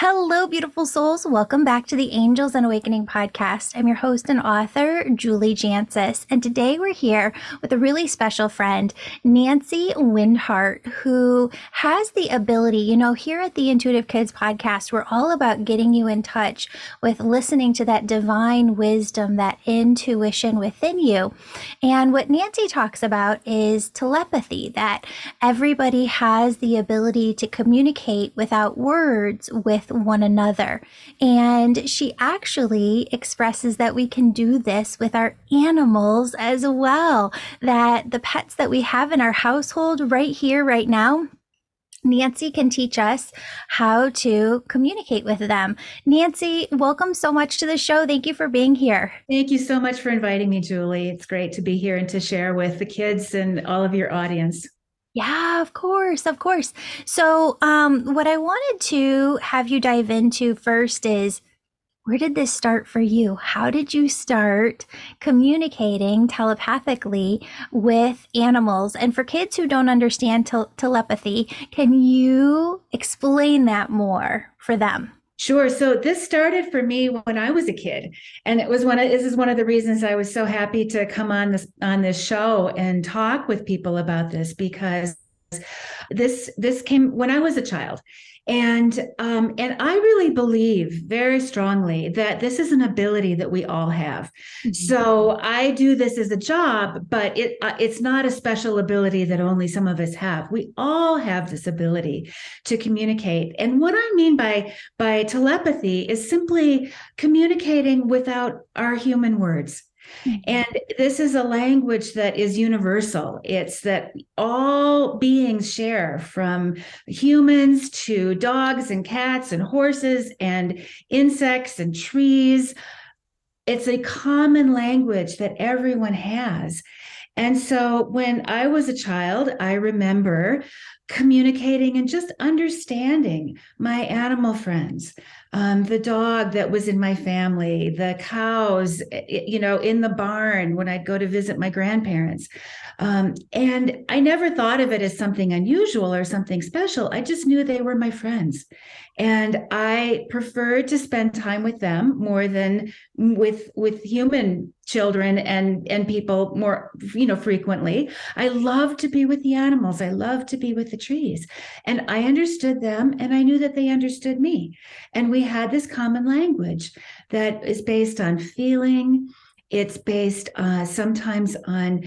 Hello, beautiful souls. Welcome back to the Angels and Awakening podcast. I'm your host and author, Julie Jancius, and today we're here with a really special friend, Nancy Windheart, who has the ability, you know, here at the Intuitive Kids podcast, we're all about getting you in touch with listening to that divine wisdom, that intuition within you. And what Nancy talks about is telepathy, that everybody has the ability to communicate without words with one another. And she actually expresses that we can do this with our animals as well, that the pets that we have in our household right here, right now, Nancy can teach us how to communicate with them. Nancy, welcome so much to the show. Thank you for being here. Thank you so much for inviting me, Julie. It's great to be here and to share with the kids and all of your audience. Yeah, of course, of course. So what I wanted to have you dive into first is, where did this start for you? How did you start communicating telepathically with animals? And for kids who don't understand telepathy, can you explain that more for them? Sure. So this started for me when I was a kid, and it was this is one of the reasons I was so happy to come on this show and talk with people about this, because this came when I was a child, and I really believe very strongly that this is an ability that we all have. Mm-hmm. So I do this as a job, but it's not a special ability that only some of us have. We all have this ability to communicate, and what I mean by telepathy is simply communicating without our human words. And this is a language that is universal. It's that all beings share, from humans to dogs and cats and horses and insects and trees. It's a common language that everyone has. And so when I was a child, I remember communicating and just understanding my animal friends, the dog that was in my family, the cows, you know, in the barn when I'd go to visit my grandparents. And I never thought of it as something unusual or something special. I just knew they were my friends, and I preferred to spend time with them more than with human children and people more, you know, frequently. I love to be with the animals. I love to be with the trees. And I understood them, and I knew that they understood me. And we had this common language that is based on feeling. It's based sometimes on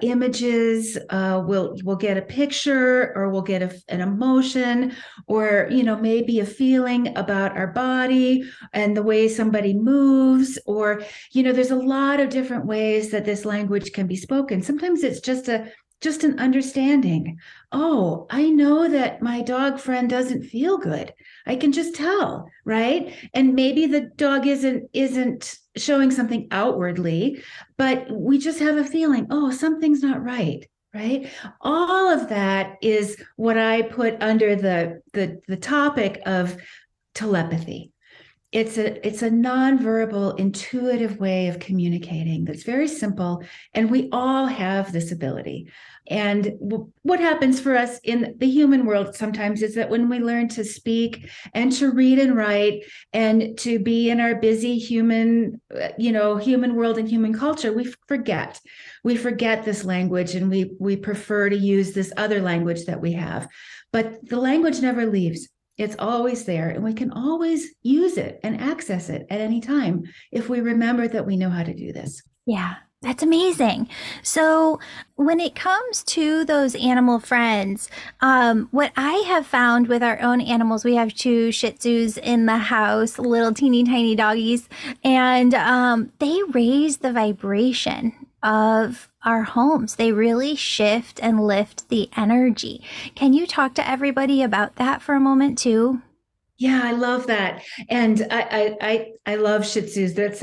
images. We'll get a picture, or we'll get an emotion, or, you know, maybe a feeling about our body and the way somebody moves, or, you know, there's a lot of different ways that this language can be spoken. Sometimes it's just an understanding. Oh, I know that my dog friend doesn't feel good. I can just tell, right? And maybe the dog isn't showing something outwardly, but we just have a feeling, oh, something's not right, right? All of that is what I put under the topic of telepathy. It's a nonverbal, intuitive way of communicating that's very simple, and we all have this ability. And what happens for us in the human world sometimes is that when we learn to speak and to read and write and to be in our busy human world and human culture, we forget this language, and we prefer to use this other language that we have. But the language never leaves. It's always there, and we can always use it and access it at any time if we remember that we know how to do this. Yeah, that's amazing. So when it comes to those animal friends, what I have found with our own animals, we have 2 Shih Tzus in the house, little teeny tiny doggies, and they raise the vibration of our homes. They really shift and lift the energy. Can you talk to everybody about that for a moment too? Yeah, I love that. And I love Shih Tzus. They're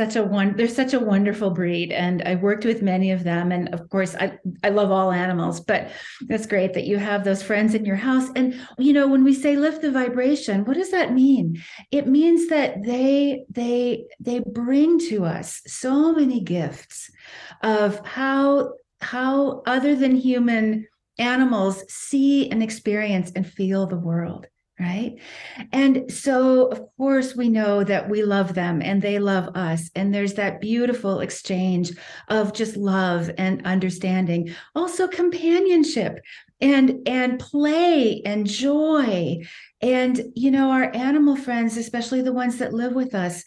such a wonderful breed. And I've worked with many of them. And of course, I love all animals, but it's great that you have those friends in your house. And, you know, when we say lift the vibration, what does that mean? It means that they bring to us so many gifts of how other than human animals see and experience and feel the world. right? And so, of course, we know that we love them and they love us. And there's that beautiful exchange of just love and understanding, also companionship and play and joy. And, you know, our animal friends, especially the ones that live with us,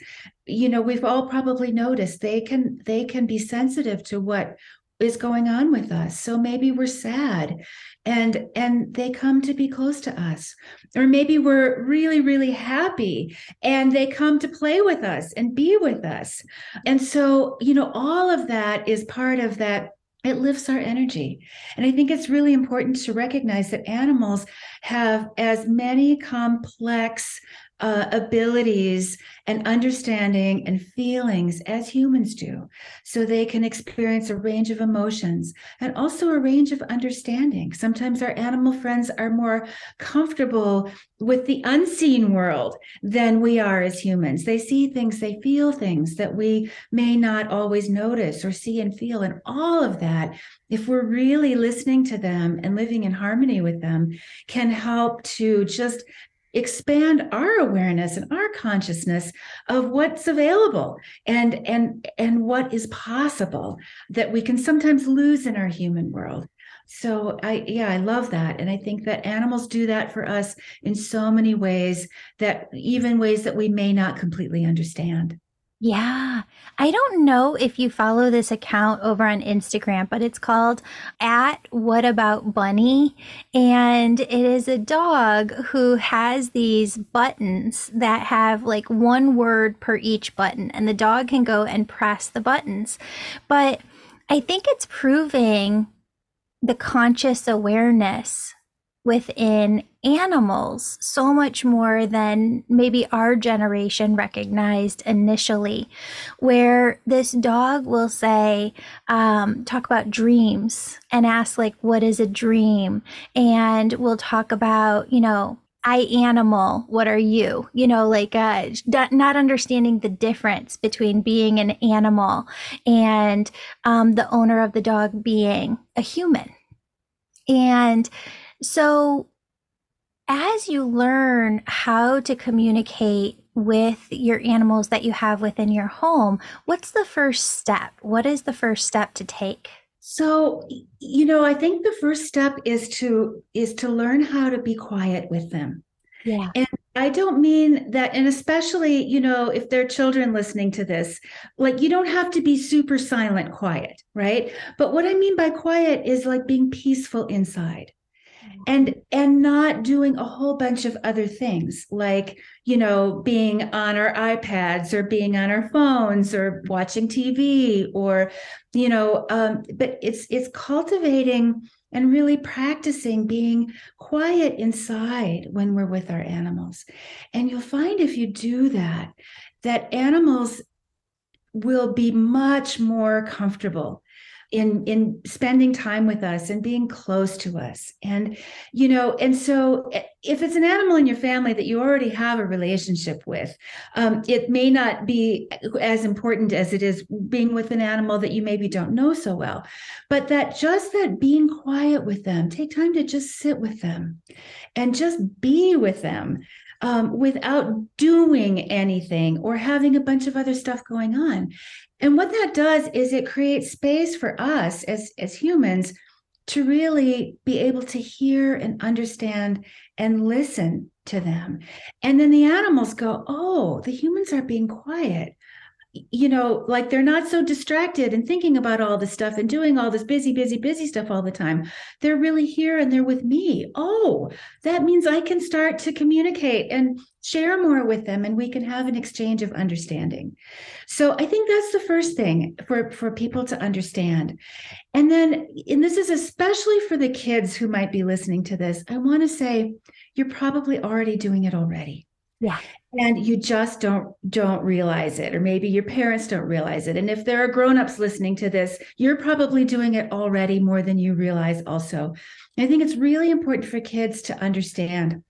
you know, we've all probably noticed they can be sensitive to what is going on with us. So maybe we're sad and they come to be close to us, or maybe we're really, really happy and they come to play with us and be with us. And so, you know, all of that is part of that. It lifts our energy. And I think it's really important to recognize that animals have as many complex abilities and understanding and feelings as humans do. So they can experience a range of emotions and also a range of understanding. Sometimes our animal friends are more comfortable with the unseen world than we are as humans. They see things, they feel things that we may not always notice or see and feel. And all of that, if we're really listening to them and living in harmony with them, can help to just expand our awareness and our consciousness of what's available and what is possible that we can sometimes lose in our human world. So I love that. And I think that animals do that for us in so many ways, that even ways that we may not completely understand. Yeah. I don't know if you follow this account over on Instagram, but it's called @whataboutbunny. And it is a dog who has these buttons that have like one word per each button, and the dog can go and press the buttons. But I think it's proving the conscious awareness within animals so much more than maybe our generation recognized initially, where this dog will say, talk about dreams and ask like, what is a dream? And we'll talk about, you know, I animal, what are you? You know, like not understanding the difference between being an animal and the owner of the dog being a human. And so as you learn how to communicate with your animals that you have within your home, what's the first step? What is the first step to take? So, you know, I think the first step is to learn how to be quiet with them. Yeah. And I don't mean that, and especially, you know, if there are children listening to this, like you don't have to be super silent quiet, right? But what I mean by quiet is like being peaceful inside. And not doing a whole bunch of other things, like, you know, being on our iPads or being on our phones or watching TV or, you know, but it's cultivating and really practicing being quiet inside when we're with our animals. And you'll find if you do that, that animals will be much more comfortable in spending time with us and being close to us. And, you know, and so if it's an animal in your family that you already have a relationship with, it may not be as important as it is being with an animal that you maybe don't know so well, but that being quiet with them, take time to just sit with them and just be with them. Without doing anything or having a bunch of other stuff going on. And what that does is it creates space for us as humans to really be able to hear and understand and listen to them. And then the animals go, oh, the humans are being quiet. You know, like they're not so distracted and thinking about all this stuff and doing all this busy, busy, busy stuff all the time. They're really here and they're with me. Oh, that means I can start to communicate and share more with them, and we can have an exchange of understanding. So I think that's the first thing for people to understand. And then, and this is especially for the kids who might be listening to this, I want to say you're probably already doing it already. Yeah. And you just don't realize it, or maybe your parents don't realize it. And if there are grownups listening to this, you're probably doing it already more than you realize also. And I think it's really important for kids to understand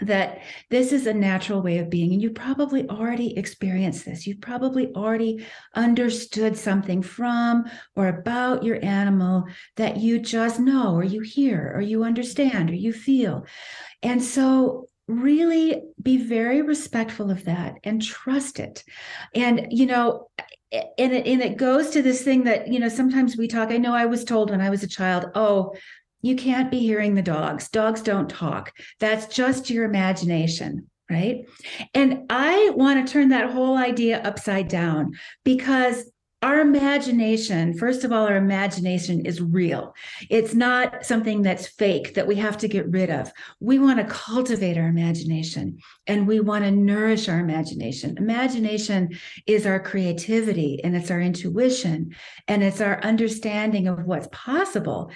that this is a natural way of being. And you probably already experienced this. You've probably already understood something from or about your animal that you just know, or you hear, or you understand, or you feel. And so really be very respectful of that and trust it. And, you know, and it goes to this thing that, you know, sometimes we talk, I know I was told when I was a child, oh, you can't be hearing the dogs. Dogs don't talk. That's just your imagination, right? And I want to turn that whole idea upside down, because our imagination, first of all, our imagination is real. It's not something that's fake that we have to get rid of. We want to cultivate our imagination, and we want to nourish our imagination. Imagination is our creativity, and it's our intuition, and it's our understanding of what's possible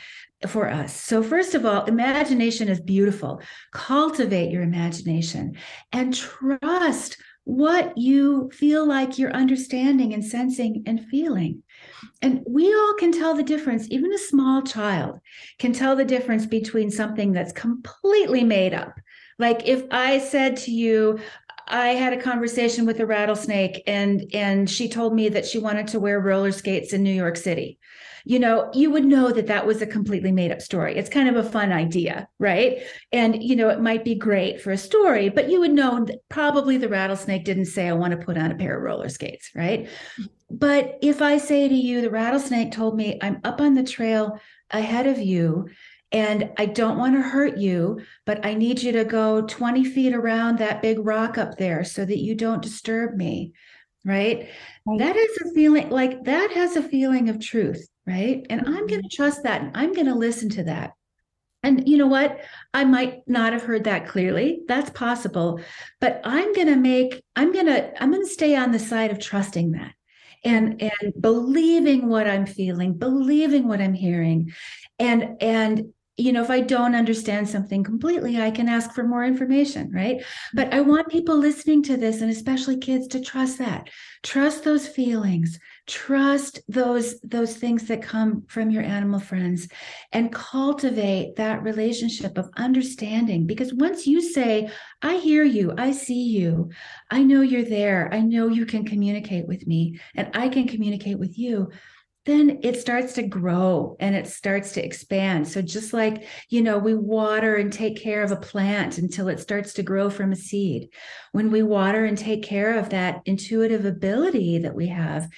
for us. So first of all, imagination is beautiful. Cultivate your imagination and trust what you feel like you're understanding and sensing and feeling. And we all can tell the difference. Even a small child can tell the difference between something that's completely made up. Like if I said to you, I had a conversation with a rattlesnake and she told me that she wanted to wear roller skates in New York City. You know, you would know that that was a completely made up story. It's kind of a fun idea, right? And, you know, it might be great for a story, but you would know that probably the rattlesnake didn't say, I want to put on a pair of roller skates, right? But if I say to you, the rattlesnake told me, I'm up on the trail ahead of you, and I don't want to hurt you, but I need you to go 20 feet around that big rock up there so that you don't disturb me, right? That is a feeling, like that has a feeling of truth, right? And I'm going to trust that, and I'm going to listen to that. And you know what? I might not have heard that clearly. That's possible, but I'm going to stay on the side of trusting that and believing what I'm feeling, believing what I'm hearing. And, you know, if I don't understand something completely, I can ask for more information, right? But I want people listening to this, and especially kids, to trust that. Trust those feelings. Trust those things that come from your animal friends, and cultivate that relationship of understanding. Because once you say, I hear you, I see you, I know you're there, I know you can communicate with me, and I can communicate with you, then it starts to grow and it starts to expand. So just like, you know, we water and take care of a plant until it starts to grow from a seed. When we water and take care of that intuitive ability that we have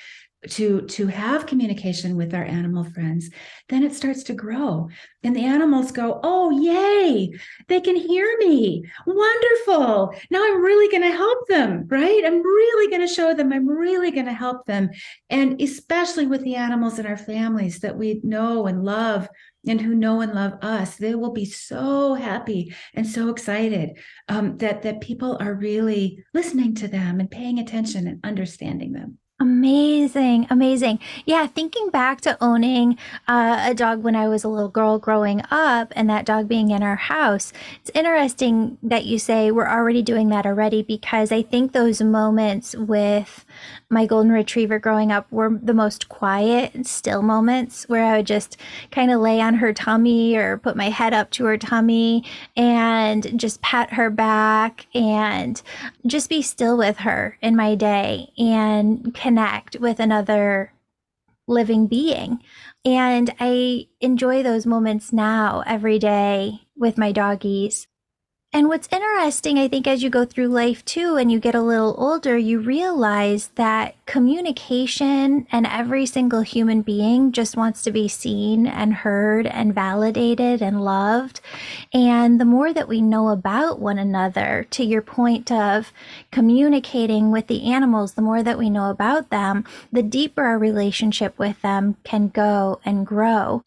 to have communication with our animal friends, then it starts to grow. And the animals go, oh, yay, they can hear me. Wonderful. Now I'm really going to help them, right? I'm really going to show them. I'm really going to help them. And especially with the animals in our families that we know and love, and who know and love us, they will be so happy and so excited that people are really listening to them and paying attention and understanding them. Amazing. Amazing. Yeah. Thinking back to owning a dog when I was a little girl growing up, and that dog being in our house, it's interesting that you say we're already doing that already, because I think those moments with my golden retriever growing up were the most quiet and still moments where I would just kind of lay on her tummy or put my head up to her tummy and just pat her back and just be still with her in my day and connect with another living being. And I enjoy those moments now every day with my doggies. And what's interesting, I think, as you go through life too, and you get a little older, you realize that communication, and every single human being just wants to be seen and heard and validated and loved. And the more that we know about one another, to your point of communicating with the animals, the more that we know about them, the deeper our relationship with them can go and grow.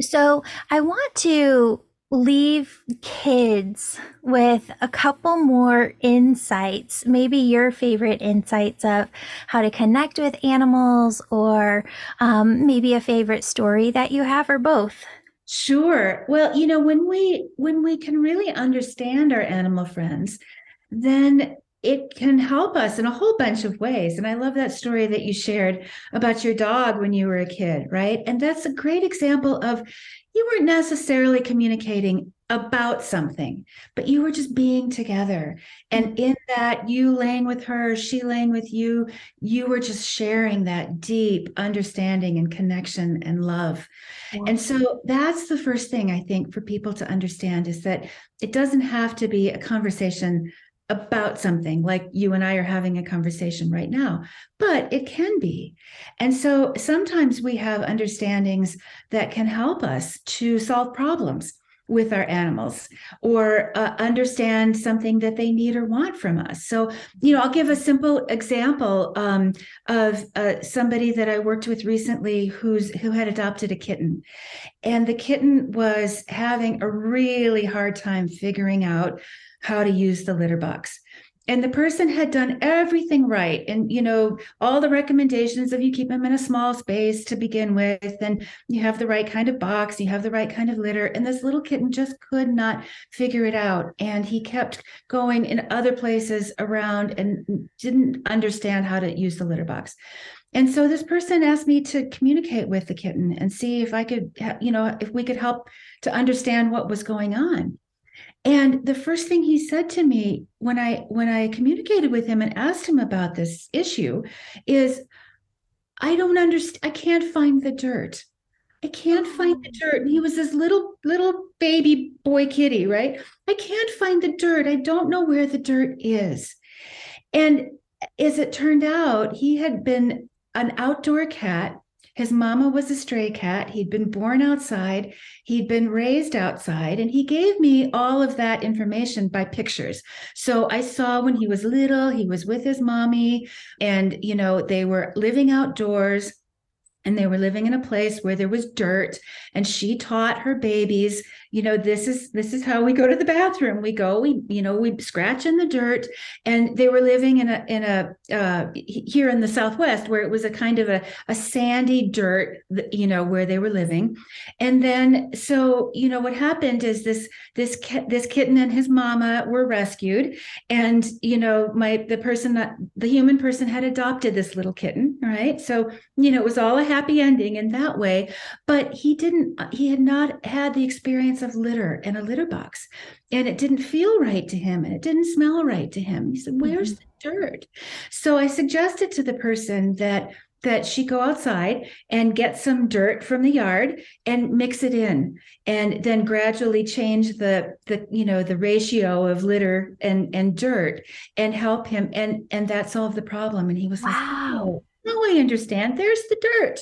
So I want to leave kids with a couple more insights, maybe your favorite insights of how to connect with animals, or maybe a favorite story that you have, or both. Sure. Well, you know, when we can really understand our animal friends, then it can help us in a whole bunch of ways. And I love that story that you shared about your dog when you were a kid, right? And that's a great example of you weren't necessarily communicating about something, but you were just being together. And in that, you laying with her, she laying with you, you were just sharing that deep understanding and connection and love. Wow. And so that's the first thing I think for people to understand, is that it doesn't have to be a conversation about something like you and I are having a conversation right now, but it can be. And so sometimes we have understandings that can help us to solve problems with our animals, or understand something that they need or want from us. So, you know, I'll give a simple example of somebody that I worked with recently who had adopted a kitten, and the kitten was having a really hard time figuring out how to use the litter box. And the person had done everything right. And, you know, all the recommendations of you keep them in a small space to begin with, and you have the right kind of box, you have the right kind of litter. And this little kitten just could not figure it out. And he kept going in other places around and didn't understand how to use the litter box. And so this person asked me to communicate with the kitten and see if I could, you know, if we could help to understand what was going on. And the first thing he said to me when I communicated with him and asked him about this issue is, I can't find the dirt. I can't find the dirt. And he was this little baby boy kitty, right? I can't find the dirt. I don't know where the dirt is. And as it turned out, he had been an outdoor cat. His mama was a stray cat. He'd been born outside. He'd been raised outside. And he gave me all of that information by pictures. So I saw when he was little, he was with his mommy, and, you know, they were living outdoors, and they were living in a place where there was dirt. And she taught her babies, you know, this is how we go to the bathroom. We scratch in the dirt. And they were living in a here in the Southwest, where it was a kind of a sandy dirt, you know, where they were living. And then, so, you know, what happened is this kitten and his mama were rescued. And, you know, the human person had adopted this little kitten, right? So, you know, it was all a happy ending in that way, but he had not had the experience of litter and a litter box, and it didn't feel right to him, and it didn't smell right to him. He said, where's the dirt? So I suggested to the person that she go outside and get some dirt from the yard and mix it in, and then gradually change the ratio of litter and dirt, and help him. And that solved the problem. And he was like, wow. No, I understand. There's the dirt.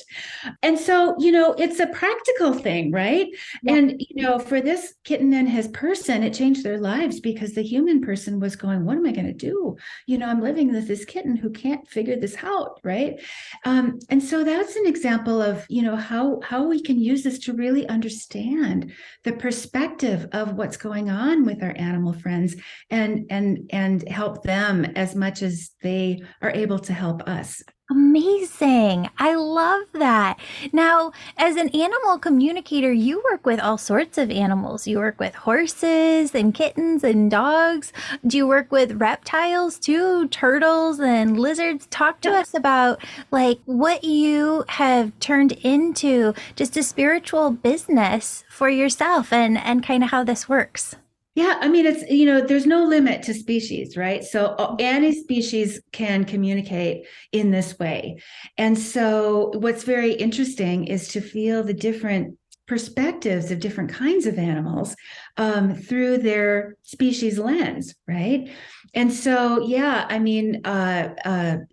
And so, you know, it's a practical thing, right? Yeah. And, you know, for this kitten and his person, it changed their lives, because the human person was going, what am I going to do? You know, I'm living with this kitten who can't figure this out, right? And so that's an example of, you know, how we can use this to really understand the perspective of what's going on with our animal friends, and help them as much as they are able to help us. Amazing. I love that. Now, as an animal communicator, you work with all sorts of animals. You work with horses and kittens and dogs. Do you work with reptiles too, turtles and lizards? Talk to us about like what you have turned into just a spiritual business for yourself, and kind of how this works. Yeah, I mean, it's, you know, there's no limit to species, right? So any species can communicate in this way. And so what's very interesting is to feel the different perspectives of different kinds of animals through their species lens, right? And so, yeah, I mean,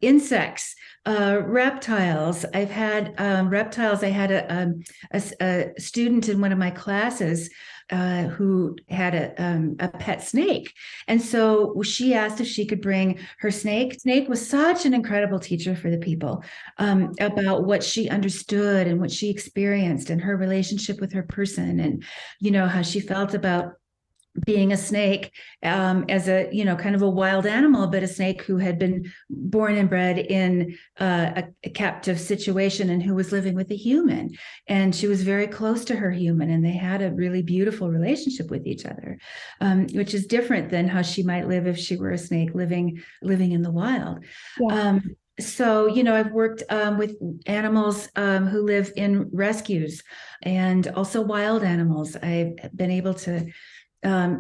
insects, reptiles. I've had reptiles. I had a student in one of my classes who had a pet snake. And so she asked if she could bring her snake. Snake was such an incredible teacher for the people, about what she understood and what she experienced and her relationship with her person, and, you know, how she felt about being a snake as a, you know, kind of a wild animal, but a snake who had been born and bred in a captive situation and who was living with a human. And she was very close to her human, and they had a really beautiful relationship with each other, which is different than how she might live if she were a snake living in the wild. Yeah. So, you know, I've worked with animals who live in rescues, and also wild animals. I've been able to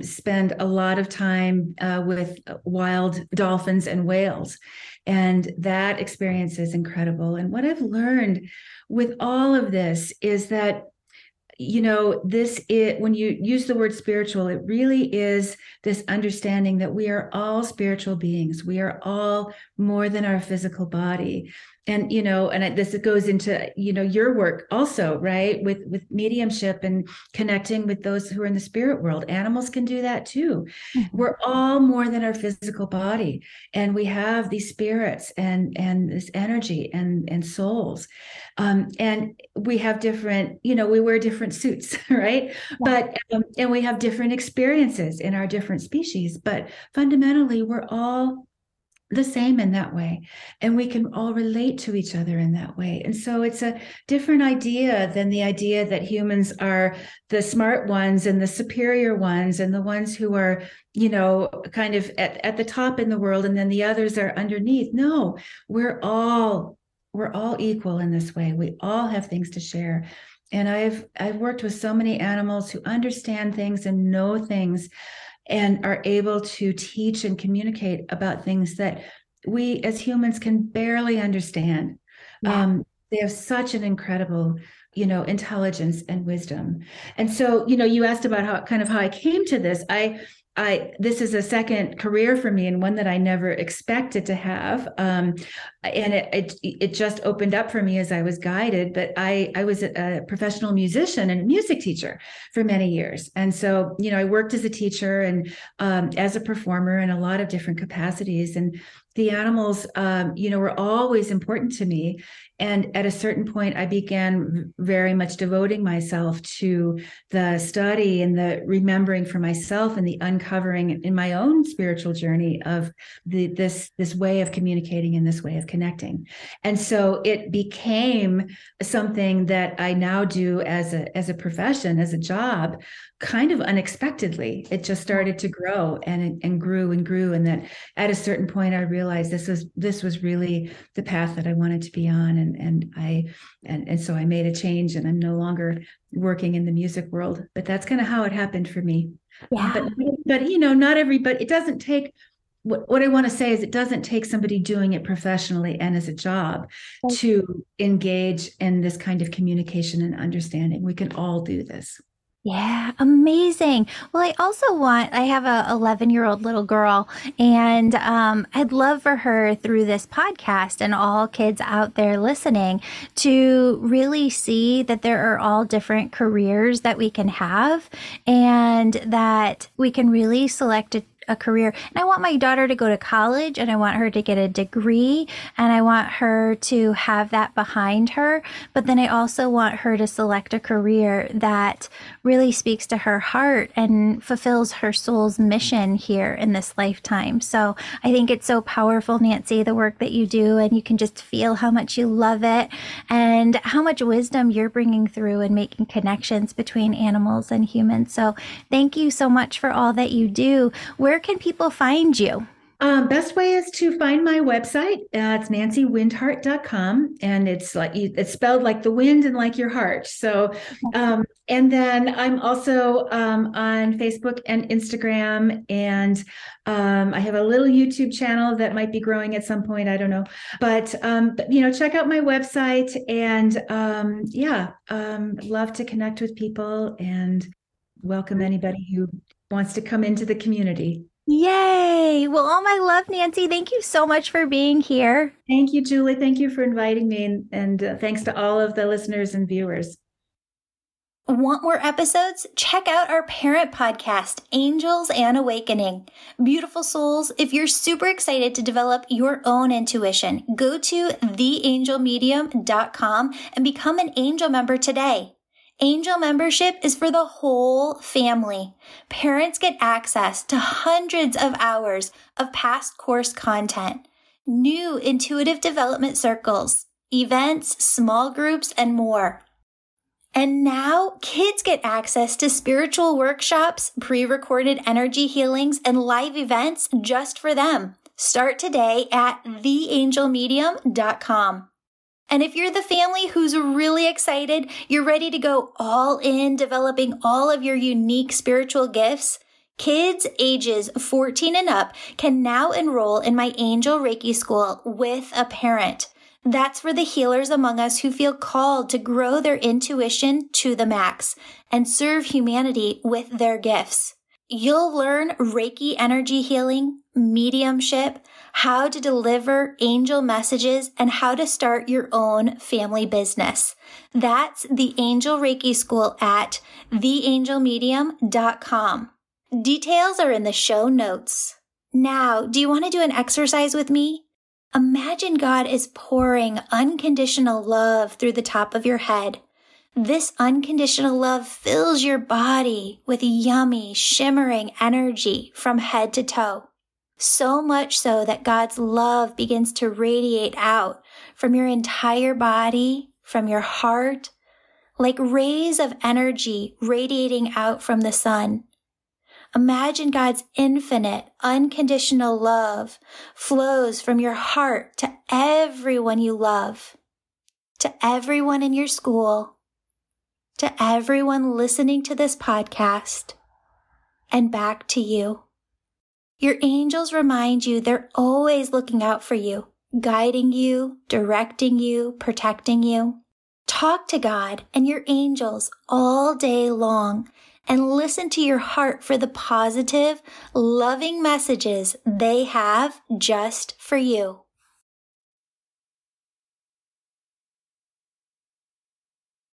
spend a lot of time with wild dolphins and whales. And that experience is incredible. And what I've learned with all of this is that, you know, when you use the word spiritual, it really is this understanding that we are all spiritual beings. We are all more than our physical body. And, you know, and this goes into, you know, your work also, right? With mediumship and connecting with those who are in the spirit world. Animals can do that too. Mm-hmm. We're all more than our physical body. And we have these spirits and this energy and souls. And we have different, you know, we wear different suits, right? Yeah. But, and we have different experiences in our different species, but fundamentally we're all the same in that way. And we can all relate to each other in that way. And so it's a different idea than the idea that humans are the smart ones and the superior ones and the ones who are, you know, kind of at the top in the world, and then the others are underneath. No, we're all equal in this way. We all have things to share. And I've worked with so many animals who understand things and know things and are able to teach and communicate about things that we as humans can barely understand. Yeah. They have such an incredible, you know, intelligence and wisdom. And so, you know, you asked about how I came to this. This is a second career for me, and one that I never expected to have. And it just opened up for me as I was guided, but I was a professional musician and a music teacher for many years. And so, you know, I worked as a teacher and as a performer in a lot of different capacities, and the animals, you know, were always important to me. And at a certain point, I began very much devoting myself to the study and the remembering for myself and the uncovering in my own spiritual journey of this way of communicating and this way of connecting. And so it became something that I now do as a profession, as a job, kind of unexpectedly. It just started to grow and grew and grew. And then at a certain point, I realized this was really the path that I wanted to be on. And so I made a change, and I'm no longer working in the music world, but that's kind of how it happened for me. Yeah. But you know, not everybody, it doesn't take, what I want to say is it doesn't take somebody doing it professionally and as a job to engage in this kind of communication and understanding. We can all do this. Yeah, amazing. Well, I have a 11-year-old little girl, and I'd love for her through this podcast and all kids out there listening to really see that there are all different careers that we can have, and that we can really select a career. And I want my daughter to go to college, and I want her to get a degree, and I want her to have that behind her. But then I also want her to select a career that really speaks to her heart and fulfills her soul's mission here in this lifetime. So I think it's so powerful, Nancy, the work that you do, and you can just feel how much you love it and how much wisdom you're bringing through and making connections between animals and humans. So thank you so much for all that you do. Where can people find you? Best way is to find my website. It's nancywindheart.com, and it's spelled like the wind and like your heart. So, and then I'm also on Facebook and Instagram, and I have a little YouTube channel that might be growing at some point. I don't know, but you know, check out my website, and love to connect with people and welcome anybody who wants to come into the community. Yay! Well, all my love, Nancy. Thank you so much for being here. Thank you, Julie. Thank you for inviting me, and thanks to all of the listeners and viewers. Want more episodes? Check out our parent podcast, Angels and Awakening. Beautiful souls, if you're super excited to develop your own intuition, go to theangelmedium.com and become an angel member today. Angel membership is for the whole family. Parents get access to hundreds of hours of past course content, new intuitive development circles, events, small groups, and more. And now kids get access to spiritual workshops, pre-recorded energy healings, and live events just for them. Start today at theangelmedium.com. And if you're the family who's really excited, you're ready to go all in developing all of your unique spiritual gifts, Kids ages 14 and up can now enroll in my Angel Reiki School with a parent. That's for the healers among us who feel called to grow their intuition to the max and serve humanity with their gifts. You'll learn Reiki energy healing, mediumship, how to deliver angel messages, and how to start your own family business. That's the Angel Reiki School at theangelmedium.com. Details are in the show notes. Now, do you want to do an exercise with me? Imagine God is pouring unconditional love through the top of your head. This unconditional love fills your body with yummy, shimmering energy from head to toe. So much so that God's love begins to radiate out from your entire body, from your heart, like rays of energy radiating out from the sun. Imagine God's infinite, unconditional love flows from your heart to everyone you love, to everyone in your school, to everyone listening to this podcast, and back to you. Your angels remind you they're always looking out for you, guiding you, directing you, protecting you. Talk to God and your angels all day long, and listen to your heart for the positive, loving messages they have just for you.